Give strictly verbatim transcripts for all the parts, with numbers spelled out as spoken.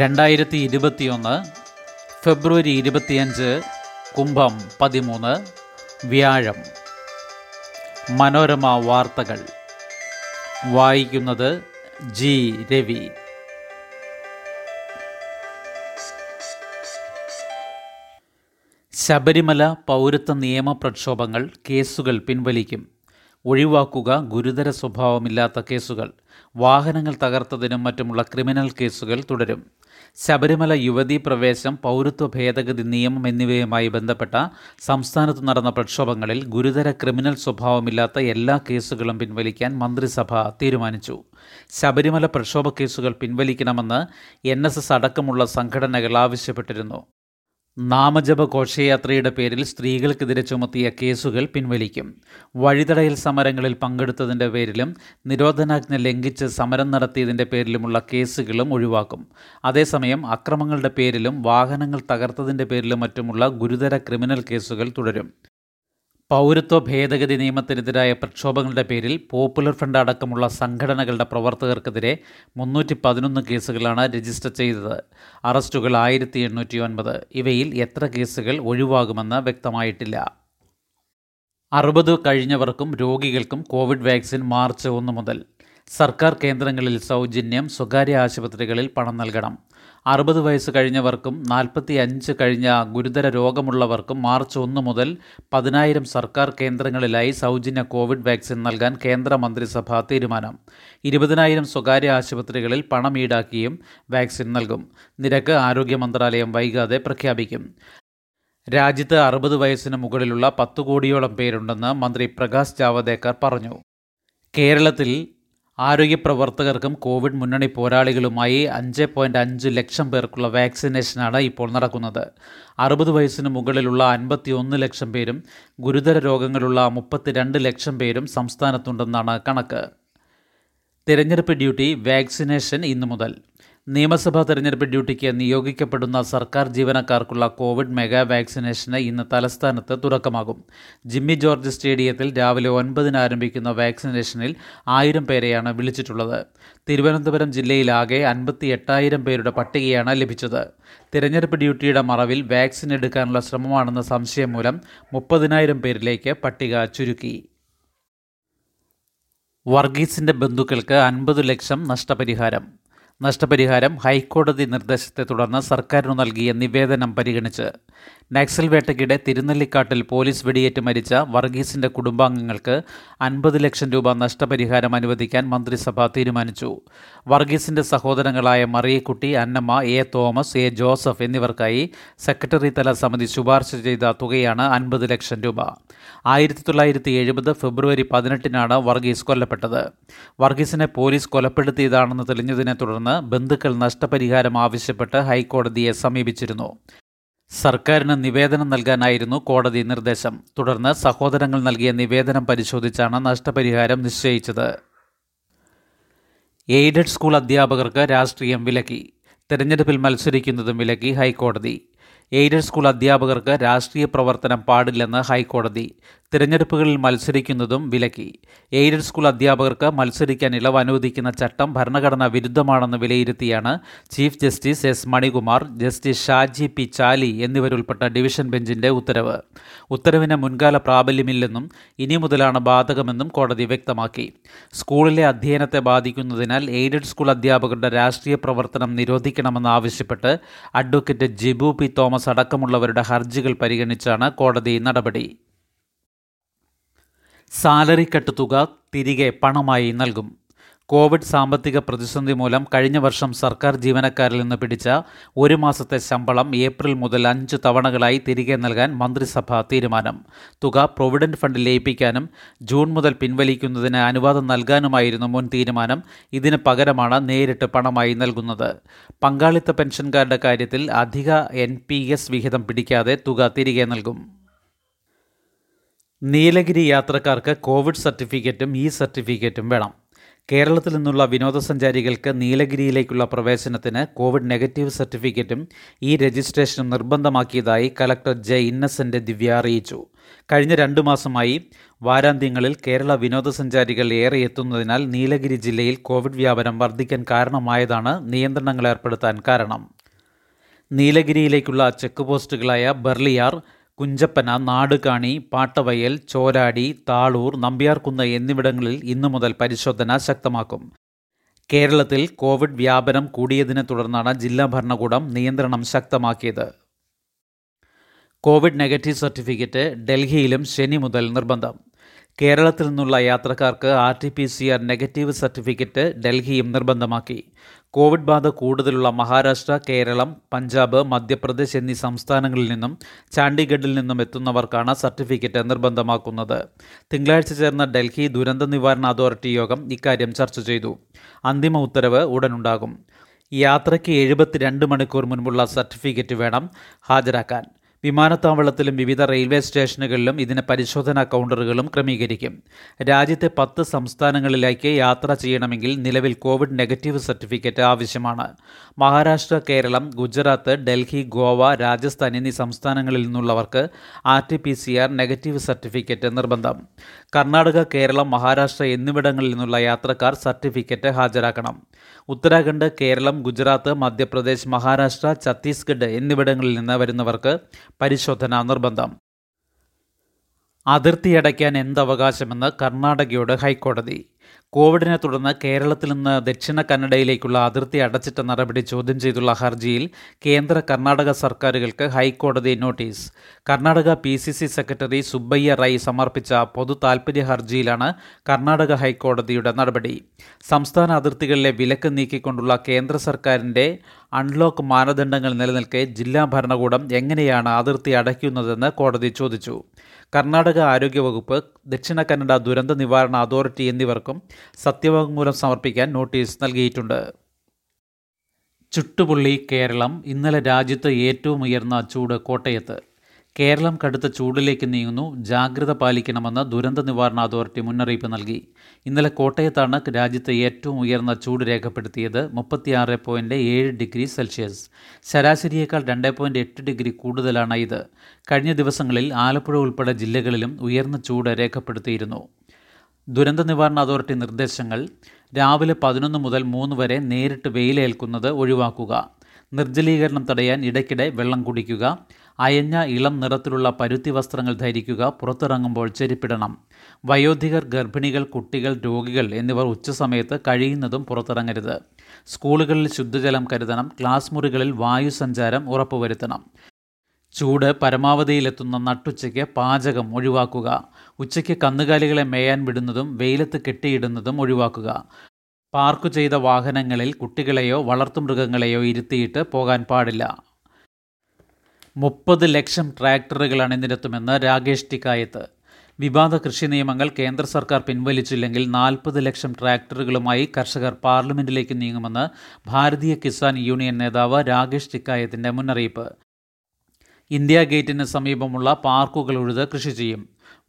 രണ്ടായിരത്തി ഇരുപത്തിയൊന്ന് ഫെബ്രുവരി ഇരുപത്തിയഞ്ച്, കുംഭം പതിമൂന്ന്, വ്യാഴം. മനോരമ വാർത്തകൾ വായിക്കുന്നത് ജി രവി. ശബരിമല പൗരത്വ നിയമ പ്രക്ഷോഭങ്ങൾ കേസുകൾ പിൻവലിക്കും. ഒഴിവാക്കുക ഗുരുതര സ്വഭാവമില്ലാത്ത കേസുകൾ. വാഹനങ്ങൾ തകർത്തതിനും മറ്റുമുള്ള ക്രിമിനൽ കേസുകൾ തുടരും. ശബരിമല യുവതീ പ്രവേശം, പൗരത്വ ഭേദഗതി നിയമം എന്നിവയുമായി ബന്ധപ്പെട്ട സംസ്ഥാനത്ത് നടന്ന പ്രക്ഷോഭങ്ങളിൽ ഗുരുതര ക്രിമിനൽ സ്വഭാവമില്ലാത്ത എല്ലാ കേസുകളും പിൻവലിക്കാൻ മന്ത്രിസഭ തീരുമാനിച്ചു. ശബരിമല പ്രക്ഷോഭ കേസുകൾ പിൻവലിക്കണമെന്ന് എൻ എസ് എസ് അടക്കമുള്ള സംഘടനകൾ ആവശ്യപ്പെട്ടിരുന്നു. നാമജപ ഘോഷയാത്രയുടെ പേരിൽ സ്ത്രീകൾക്കെതിരെ ചുമത്തിയ കേസുകൾ പിൻവലിക്കും. വഴിതടയൽ സമരങ്ങളിൽ പങ്കെടുത്തതിൻ്റെ പേരിലും നിരോധനാജ്ഞ ലംഘിച്ച് സമരം നടത്തിയതിൻ്റെ പേരിലുമുള്ള കേസുകളും ഒഴിവാക്കും. അതേസമയം അക്രമങ്ങളുടെ പേരിലും വാഹനങ്ങൾ തകർത്തതിൻ്റെ പേരിലും മറ്റുമുള്ള ഗുരുതര ക്രിമിനൽ കേസുകൾ തുടരും. പൗരത്വ ഭേദഗതി നിയമത്തിനെതിരായ പ്രക്ഷോഭങ്ങളുടെ പേരിൽ പോപ്പുലർ ഫ്രണ്ട് അടക്കമുള്ള സംഘടനകളുടെ പ്രവർത്തകർക്കെതിരെ മുന്നൂറ്റി പതിനൊന്ന് കേസുകളാണ് രജിസ്റ്റർ ചെയ്തത്. അറസ്റ്റുകൾ ആയിരത്തി എണ്ണൂറ്റി ഒൻപത്. ഇവയിൽ എത്ര കേസുകൾ ഒഴിവാകുമെന്ന് വ്യക്തമായിട്ടില്ല. അറുപത് കഴിഞ്ഞവർക്കും രോഗികൾക്കും കോവിഡ് വാക്സിൻ മാർച്ച് ഒന്ന് മുതൽ. സർക്കാർ കേന്ദ്രങ്ങളിൽ സൗജന്യം, സ്വകാര്യ ആശുപത്രികളിൽ പണം നൽകണം. അറുപത് വയസ്സ് കഴിഞ്ഞവർക്കും നാൽപ്പത്തി അഞ്ച് കഴിഞ്ഞ ഗുരുതര രോഗമുള്ളവർക്കും മാർച്ച് ഒന്ന് മുതൽ പതിനായിരം സർക്കാർ കേന്ദ്രങ്ങളിലായി സൗജന്യ കോവിഡ് വാക്സിൻ നൽകാൻ കേന്ദ്ര മന്ത്രിസഭാ തീരുമാനം. ഇരുപതിനായിരം സ്വകാര്യ ആശുപത്രികളിൽ പണം ഈടാക്കിയും വാക്സിൻ നൽകും. നിരക്ക് ആരോഗ്യ മന്ത്രാലയം വൈകാതെ പ്രഖ്യാപിക്കും. രാജ്യത്ത് അറുപത് വയസ്സിന് മുകളിലുള്ള പത്തു കോടിയോളം പേരുണ്ടെന്ന് മന്ത്രി പ്രകാശ് ജാവദേക്കർ പറഞ്ഞു. കേരളത്തിൽ ആരോഗ്യപ്രവർത്തകർക്കും കോവിഡ് മുന്നണി പോരാളികളുമായി അഞ്ച് പോയിൻറ്റ് അഞ്ച് ലക്ഷം പേർക്കുള്ള വാക്സിനേഷനാണ് ഇപ്പോൾ നടക്കുന്നത്. അറുപത് വയസ്സിന് മുകളിലുള്ള അൻപത്തി ഒന്ന് ലക്ഷം പേരും ഗുരുതര രോഗങ്ങളുള്ള മുപ്പത്തി രണ്ട് ലക്ഷം പേരും സംസ്ഥാനത്തുണ്ടെന്നാണ് കണക്ക്. തിരഞ്ഞെടുപ്പ് ഡ്യൂട്ടി, വാക്സിനേഷൻ ഇന്നു മുതൽ. നിയമസഭാ തെരഞ്ഞെടുപ്പ് ഡ്യൂട്ടിക്ക് നിയോഗിക്കപ്പെടുന്ന സർക്കാർ ജീവനക്കാർക്കുള്ള കോവിഡ് മെഗാ വാക്സിനേഷന് ഇന്ന് തലസ്ഥാനത്ത് തുടക്കമാകും. ജിമ്മി ജോർജ് സ്റ്റേഡിയത്തിൽ രാവിലെ ഒൻപതിന് ആരംഭിക്കുന്ന വാക്സിനേഷനിൽ ആയിരം പേരെയാണ് വിളിച്ചിട്ടുള്ളത്. തിരുവനന്തപുരം ജില്ലയിലാകെ അൻപത്തി എട്ടായിരം പേരുടെ പട്ടികയാണ് ലഭിച്ചത്. തിരഞ്ഞെടുപ്പ് ഡ്യൂട്ടിയുടെ മറവിൽ വാക്സിൻ എടുക്കാനുള്ള ശ്രമമാണെന്ന സംശയം മൂലം മുപ്പതിനായിരം പേരിലേക്ക് പട്ടിക ചുരുക്കി. വർഗീസിൻ്റെ ബന്ധുക്കൾക്ക് അൻപത് ലക്ഷം നഷ്ടപരിഹാരം. നഷ്ടപരിഹാരം ഹൈക്കോടതി നിർദ്ദേശത്തെ തുടർന്ന് സർക്കാരിനു നൽകിയ നിവേദനം പരിഗണിച്ച് നക്സൽ വേട്ടയ്ക്കിടെ തിരുനെല്ലിക്കാട്ടിൽ പോലീസ് വെടിയേറ്റ് മരിച്ച വർഗീസിൻ്റെ കുടുംബാംഗങ്ങൾക്ക് അൻപത് ലക്ഷം രൂപ നഷ്ടപരിഹാരം അനുവദിക്കാൻ മന്ത്രിസഭ തീരുമാനിച്ചു. വർഗീസിൻ്റെ സഹോദരങ്ങളായ മറിയക്കുട്ടി, അന്നമ്മ, എ തോമസ്, എ ജോസഫ് എന്നിവർക്കായി സെക്രട്ടറി തല സമിതി ശുപാർശ ചെയ്ത തുകയാണ് അൻപത് ലക്ഷം രൂപ. ആയിരത്തി തൊള്ളായിരത്തി എഴുപത് ഫെബ്രുവരി പതിനെട്ടിനാണ് വർഗീസ് കൊല്ലപ്പെട്ടത്. വർഗീസിനെ പോലീസ് കൊലപ്പെടുത്തിയതാണെന്ന് തെളിഞ്ഞതിനെ തുടർന്ന് ബന്ധുക്കൾ നഷ്ടപരിഹാരം ആവശ്യപ്പെട്ട് ഹൈക്കോടതിയെ സമീപിച്ചിരുന്നു. സർക്കാരിന് നിവേദനം നൽകാനായിരുന്നു കോടതി നിർദ്ദേശം. തുടർന്ന് സഹോദരങ്ങൾ നൽകിയ നിവേദനം പരിശോധിച്ചാണ് നഷ്ടപരിഹാരം നിശ്ചയിച്ചത്. എയ്ഡഡ് സ്കൂൾ അധ്യാപകർക്ക് രാഷ്ട്രീയം വിലക്കി. തെരഞ്ഞെടുപ്പിൽ മത്സരിക്കുന്നതും വിലക്കി ഹൈക്കോടതി. എയ്ഡഡ് സ്കൂൾ അധ്യാപകർക്ക് രാഷ്ട്രീയ പ്രവർത്തനം പാടില്ലെന്ന് ഹൈക്കോടതി. തിരഞ്ഞെടുപ്പുകളിൽ മത്സരിക്കുന്നതും വിലക്കി. എയ്ഡഡ് സ്കൂൾ അധ്യാപകർക്ക് മത്സരിക്കാൻ ഇളവ് അനുവദിക്കുന്ന ചട്ടം ഭരണഘടനാ വിരുദ്ധമാണെന്ന് വിലയിരുത്തിയാണ് chief justice S Manikumar, justice Shaji P Chaly എന്നിവരുൾപ്പെട്ട ഡിവിഷൻ ബെഞ്ചിൻ്റെ ഉത്തരവ്. ഉത്തരവിന് മുൻകാല പ്രാബല്യമില്ലെന്നും ഇനി മുതലാണ് ബാധകമെന്നും കോടതി വ്യക്തമാക്കി. സ്കൂളിലെ അധ്യയനത്തെ ബാധിക്കുന്നതിനാൽ എയ്ഡഡ് സ്കൂൾ അധ്യാപകരുടെ രാഷ്ട്രീയ പ്രവർത്തനം നിരോധിക്കണമെന്നാവശ്യപ്പെട്ട് അഡ്വക്കേറ്റ് ജിബു പി തോമസ് അടക്കമുള്ളവരുടെ ഹർജികൾ പരിഗണിച്ചാണ് കോടതി നടപടി. സാലറി കട്ട് തുക തിരികെ പണമായി നൽകും. കോവിഡ് സാമ്പത്തിക പ്രതിസന്ധി മൂലം കഴിഞ്ഞ വർഷം സർക്കാർ ജീവനക്കാരിൽ നിന്ന് പിടിച്ച ഒരു മാസത്തെ ശമ്പളം ഏപ്രിൽ മുതൽ അഞ്ച് തവണകളായി തിരികെ നൽകാൻ മന്ത്രിസഭ തീരുമാനം. തുക പ്രൊവിഡന്റ് ഫണ്ട് ലയിപ്പിക്കാനും ജൂൺ മുതൽ പിൻവലിക്കുന്നതിന് അനുവാദം നൽകാനുമായിരുന്നു മുൻ തീരുമാനം. ഇതിന് പകരമാണ് നേരിട്ട് പണമായി നൽകുന്നത്. പങ്കാളിത്ത പെൻഷൻകാരുടെ കാര്യത്തിൽ അധിക എൻ പി എസ് വിഹിതം പിടിക്കാതെ തുക തിരികെ നൽകും. നീലഗിരി യാത്രക്കാർക്ക് കോവിഡ് സർട്ടിഫിക്കറ്റും ഇ സർട്ടിഫിക്കറ്റും വേണം. കേരളത്തിൽ നിന്നുള്ള വിനോദസഞ്ചാരികൾക്ക് നീലഗിരിയിലേക്കുള്ള പ്രവേശനത്തിന് കോവിഡ് നെഗറ്റീവ് സർട്ടിഫിക്കറ്റും ഈ രജിസ്ട്രേഷനും നിർബന്ധമാക്കിയതായി കലക്ടർ ജെ ഇന്നസെൻ്റ് ദിവ്യ അറിയിച്ചു. കഴിഞ്ഞ രണ്ടു മാസമായി വാരാന്ത്യങ്ങളിൽ കേരള വിനോദസഞ്ചാരികൾ ഏറെ എത്തുന്നതിനാൽ നീലഗിരി ജില്ലയിൽ കോവിഡ് വ്യാപനം വർദ്ധിക്കാൻ കാരണമായതാണ് നിയന്ത്രണങ്ങൾ ഏർപ്പെടുത്താൻ കാരണം. നീലഗിരിയിലേക്കുള്ള ചെക്ക് പോസ്റ്റുകളായ ബർലിയാർ, കുഞ്ചപ്പന, നാടുകാണി, പാട്ടവയൽ, ചോരാടി, താളൂർ, നമ്പ്യാർകുന്ന് എന്നിവിടങ്ങളിൽ ഇന്നു മുതൽ പരിശോധന ശക്തമാക്കും. കേരളത്തിൽ കോവിഡ് വ്യാപനം കൂടിയതിനെ തുടർന്നാണ് ജില്ലാ ഭരണകൂടം നിയന്ത്രണം ശക്തമാക്കിയത്. കോവിഡ് നെഗറ്റീവ് സർട്ടിഫിക്കറ്റ് ഡൽഹിയിലും ശനി മുതൽ നിർബന്ധം. കേരളത്തിൽ നിന്നുള്ള യാത്രക്കാർക്ക് R T P C R negative certificate ഡൽഹിയും നിർബന്ധമാക്കി. കോവിഡ് ബാധ കൂടുതലുള്ള മഹാരാഷ്ട്ര, കേരളം, പഞ്ചാബ്, മധ്യപ്രദേശ് എന്നീ സംസ്ഥാനങ്ങളിൽ നിന്നും ചണ്ഡീഗഡിൽ നിന്നും എത്തുന്നവർക്കാണ് സർട്ടിഫിക്കറ്റ് നിർബന്ധമാക്കുന്നത്. തിങ്കളാഴ്ച ചേർന്ന ഡൽഹി ദുരന്ത നിവാരണ അതോറിറ്റി യോഗം ഇക്കാര്യം ചർച്ച ചെയ്തു. അന്തിമ ഉത്തരവ് ഉടനുണ്ടാകും. യാത്രയ്ക്ക് എഴുപത്തിരണ്ട് മണിക്കൂർ മുൻപുള്ള സർട്ടിഫിക്കറ്റ് വേണം ഹാജരാക്കാൻ. വിമാനത്താവളത്തിലും വിവിധ റെയിൽവേ സ്റ്റേഷനുകളിലും ഇതിന് പരിശോധനാ കൗണ്ടറുകളും ക്രമീകരിക്കും. രാജ്യത്തെ പത്ത് സംസ്ഥാനങ്ങളിലേക്ക് യാത്ര ചെയ്യണമെങ്കിൽ നിലവിൽ കോവിഡ് നെഗറ്റീവ് സർട്ടിഫിക്കറ്റ് ആവശ്യമാണ്. മഹാരാഷ്ട്ര, കേരളം, ഗുജറാത്ത്, ഡൽഹി, ഗോവ, രാജസ്ഥാൻ എന്നീ സംസ്ഥാനങ്ങളിൽ നിന്നുള്ളവർക്ക് R T P C R negative certificate നിർബന്ധം. കർണാടക, കേരളം, മഹാരാഷ്ട്ര എന്നിവിടങ്ങളിൽ നിന്നുള്ള യാത്രക്കാർ സർട്ടിഫിക്കറ്റ് ഹാജരാക്കണം. ഉത്തരാഖണ്ഡ്, കേരളം, ഗുജറാത്ത്, മധ്യപ്രദേശ്, മഹാരാഷ്ട്ര, ഛത്തീസ്ഗഡ് എന്നിവിടങ്ങളിൽ നിന്ന് വരുന്നവർക്ക് പരിശോധന നിർബന്ധം. അതിർത്തി അടയ്ക്കാൻ എന്തവകാശമെന്ന് കർണാടകയോട് ഹൈക്കോടതി. കോവിഡിനെ തുടർന്ന് കേരളത്തിൽ നിന്ന് ദക്ഷിണ കന്നഡയിലേക്കുള്ള അതിർത്തി അടച്ചിട്ട നടപടി ചോദ്യം ചെയ്തുള്ള ഹർജിയിൽ കേന്ദ്ര കർണാടക സർക്കാരുകൾക്ക് ഹൈക്കോടതി notice. Karnataka P C C secretary Subbaiah Rai സമർപ്പിച്ച പൊതു താൽപ്പര്യ ഹർജിയിലാണ് കർണാടക ഹൈക്കോടതിയുടെ നടപടി. സംസ്ഥാന അതിർത്തികളിലെ വിലക്ക് നീക്കിക്കൊണ്ടുള്ള കേന്ദ്ര സർക്കാരിൻ്റെ അൺലോക്ക് മാനദണ്ഡങ്ങൾ നിലനിൽക്കെ ജില്ലാ ഭരണകൂടം എങ്ങനെയാണ് അതിർത്തി അടയ്ക്കുന്നതെന്ന് കോടതി ചോദിച്ചു. കർണാടക ആരോഗ്യവകുപ്പ്, ദക്ഷിണ കന്നഡ ദുരന്ത നിവാരണ അതോറിറ്റി എന്നിവർക്കും സത്യവാങ്മൂലം സമർപ്പിക്കാൻ നോട്ടീസ് നൽകിയിട്ടുണ്ട്. ചുട്ടുപൊള്ളി കേരളം. ഇന്നലെ രാജ്യത്ത് ഏറ്റവും ഉയർന്ന ചൂട് കോട്ടയത്ത്. കേരളം കടുത്ത ചൂടിലേക്ക് നീങ്ങുന്നു, ജാഗ്രത പാലിക്കണമെന്ന് ദുരന്ത നിവാരണ അതോറിറ്റി മുന്നറിയിപ്പ് നൽകി. ഇന്നലെ കോട്ടയത്താണ് രാജ്യത്ത് ഏറ്റവും ഉയർന്ന ചൂട് രേഖപ്പെടുത്തിയത്. മുപ്പത്തിയാറ് പോയിൻറ്റ് ഏഴ് ഡിഗ്രി സെൽഷ്യസ്, ശരാശരിയേക്കാൾ രണ്ട് പോയിൻറ്റ് എട്ട് ഡിഗ്രി കൂടുതലാണ് ഇത്. കഴിഞ്ഞ ദിവസങ്ങളിൽ ആലപ്പുഴ ഉൾപ്പെടെ ജില്ലകളിലും ഉയർന്ന ചൂട് രേഖപ്പെടുത്തിയിരുന്നു. ദുരന്ത നിവാരണ അതോറിറ്റി നിർദ്ദേശങ്ങൾ: രാവിലെ പതിനൊന്ന് മുതൽ മൂന്ന് വരെ നേരിട്ട് വെയിലേൽക്കുന്നത് ഒഴിവാക്കുക. നിർജ്ജലീകരണം തടയാൻ ഇടയ്ക്കിടെ വെള്ളം കുടിക്കുക. അയഞ്ഞ ഇളം നിറത്തിലുള്ള പരുത്തി വസ്ത്രങ്ങൾ ധരിക്കുക. പുറത്തിറങ്ങുമ്പോൾ ചെരിപ്പിടണം. വയോധികർ, ഗർഭിണികൾ, കുട്ടികൾ, രോഗികൾ എന്നിവർ ഉച്ചസമയത്ത് കഴിയുന്നതും പുറത്തിറങ്ങരുത്. സ്കൂളുകളിൽ ശുദ്ധജലം കരുതണം. ക്ലാസ് മുറികളിൽ വായുസഞ്ചാരം ഉറപ്പുവരുത്തണം. ചൂട് പരമാവധിയിലെത്തുന്ന നട്ടുച്ചയ്ക്ക് പാചകം ഒഴിവാക്കുക. ഉച്ചയ്ക്ക് കന്നുകാലികളെ മേയാൻ വിടുന്നതും വെയിലത്ത് കെട്ടിയിടുന്നതും ഒഴിവാക്കുക. പാർക്ക് ചെയ്ത വാഹനങ്ങളിൽ കുട്ടികളെയോ വളർത്തുമൃഗങ്ങളെയോ ഇരുത്തിയിട്ട് പോകാൻ പാടില്ല. മുപ്പത് ലക്ഷം ട്രാക്ടറുകൾ അണിനിരത്തുമെന്ന് രാകേഷ് ടിക്കായത്ത്. വിവാദ കൃഷി നിയമങ്ങൾ കേന്ദ്ര സർക്കാർ പിൻവലിച്ചില്ലെങ്കിൽ നാൽപ്പത് ലക്ഷം ട്രാക്ടറുകളുമായി കർഷകർ പാർലമെൻറ്റിലേക്ക് നീങ്ങുമെന്ന് ഭാരതീയ കിസാൻ യൂണിയൻ നേതാവ് രാകേഷ് ടിക്കായത്തിൻ്റെ മുന്നറിയിപ്പ്. ഇന്ത്യാ ഗേറ്റിന് സമീപമുള്ള പാർക്കുകൾ ഉഴുത് കൃഷി ചെയ്യും.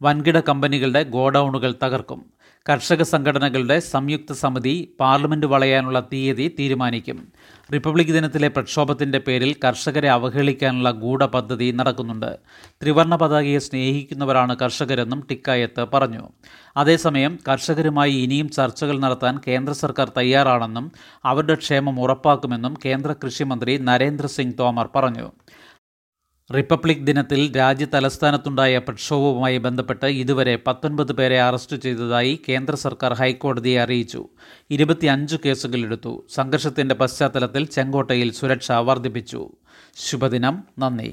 വൻകിട കമ്പനികളുടെ ഗോഡൌണുകൾ തകർക്കും. കർഷക സംഘടനകളുടെ സംയുക്ത സമിതി പാർലമെൻറ്റ് വളയാനുള്ള തീയതി തീരുമാനിക്കും. റിപ്പബ്ലിക് ദിനത്തിലെ പ്രക്ഷോഭത്തിൻ്റെ പേരിൽ കർഷകരെ അവഹേളിക്കാനുള്ള ഗൂഢ പദ്ധതി നടക്കുന്നുണ്ട്. ത്രിവർണ്ണ പതാകയെ സ്നേഹിക്കുന്നവരാണ് കർഷകരെന്നും ടിക്കായത്ത് പറഞ്ഞു. അതേസമയം കർഷകരുമായി ഇനിയും ചർച്ചകൾ നടത്താൻ കേന്ദ്ര സർക്കാർ തയ്യാറാണെന്നും അവരുടെ ക്ഷേമം ഉറപ്പാക്കുമെന്നും കേന്ദ്ര കൃഷിമന്ത്രി നരേന്ദ്ര സിംഗ് തോമർ പറഞ്ഞു. റിപ്പബ്ലിക് ദിനത്തിൽ രാജ്യതലസ്ഥാനത്തുണ്ടായ പ്രക്ഷോഭവുമായി ബന്ധപ്പെട്ട് ഇതുവരെ പത്തൊൻപത് പേരെ അറസ്റ്റ് ചെയ്തതായി കേന്ദ്ര സർക്കാർ ഹൈക്കോടതിയെ അറിയിച്ചു. ഇരുപത്തിയഞ്ച് കേസുകളെടുത്തു. സംഘർഷത്തിൻ്റെ പശ്ചാത്തലത്തിൽ ചെങ്കോട്ടയിൽ സുരക്ഷ വർദ്ധിപ്പിച്ചു. ശുഭദിനം. നന്ദി.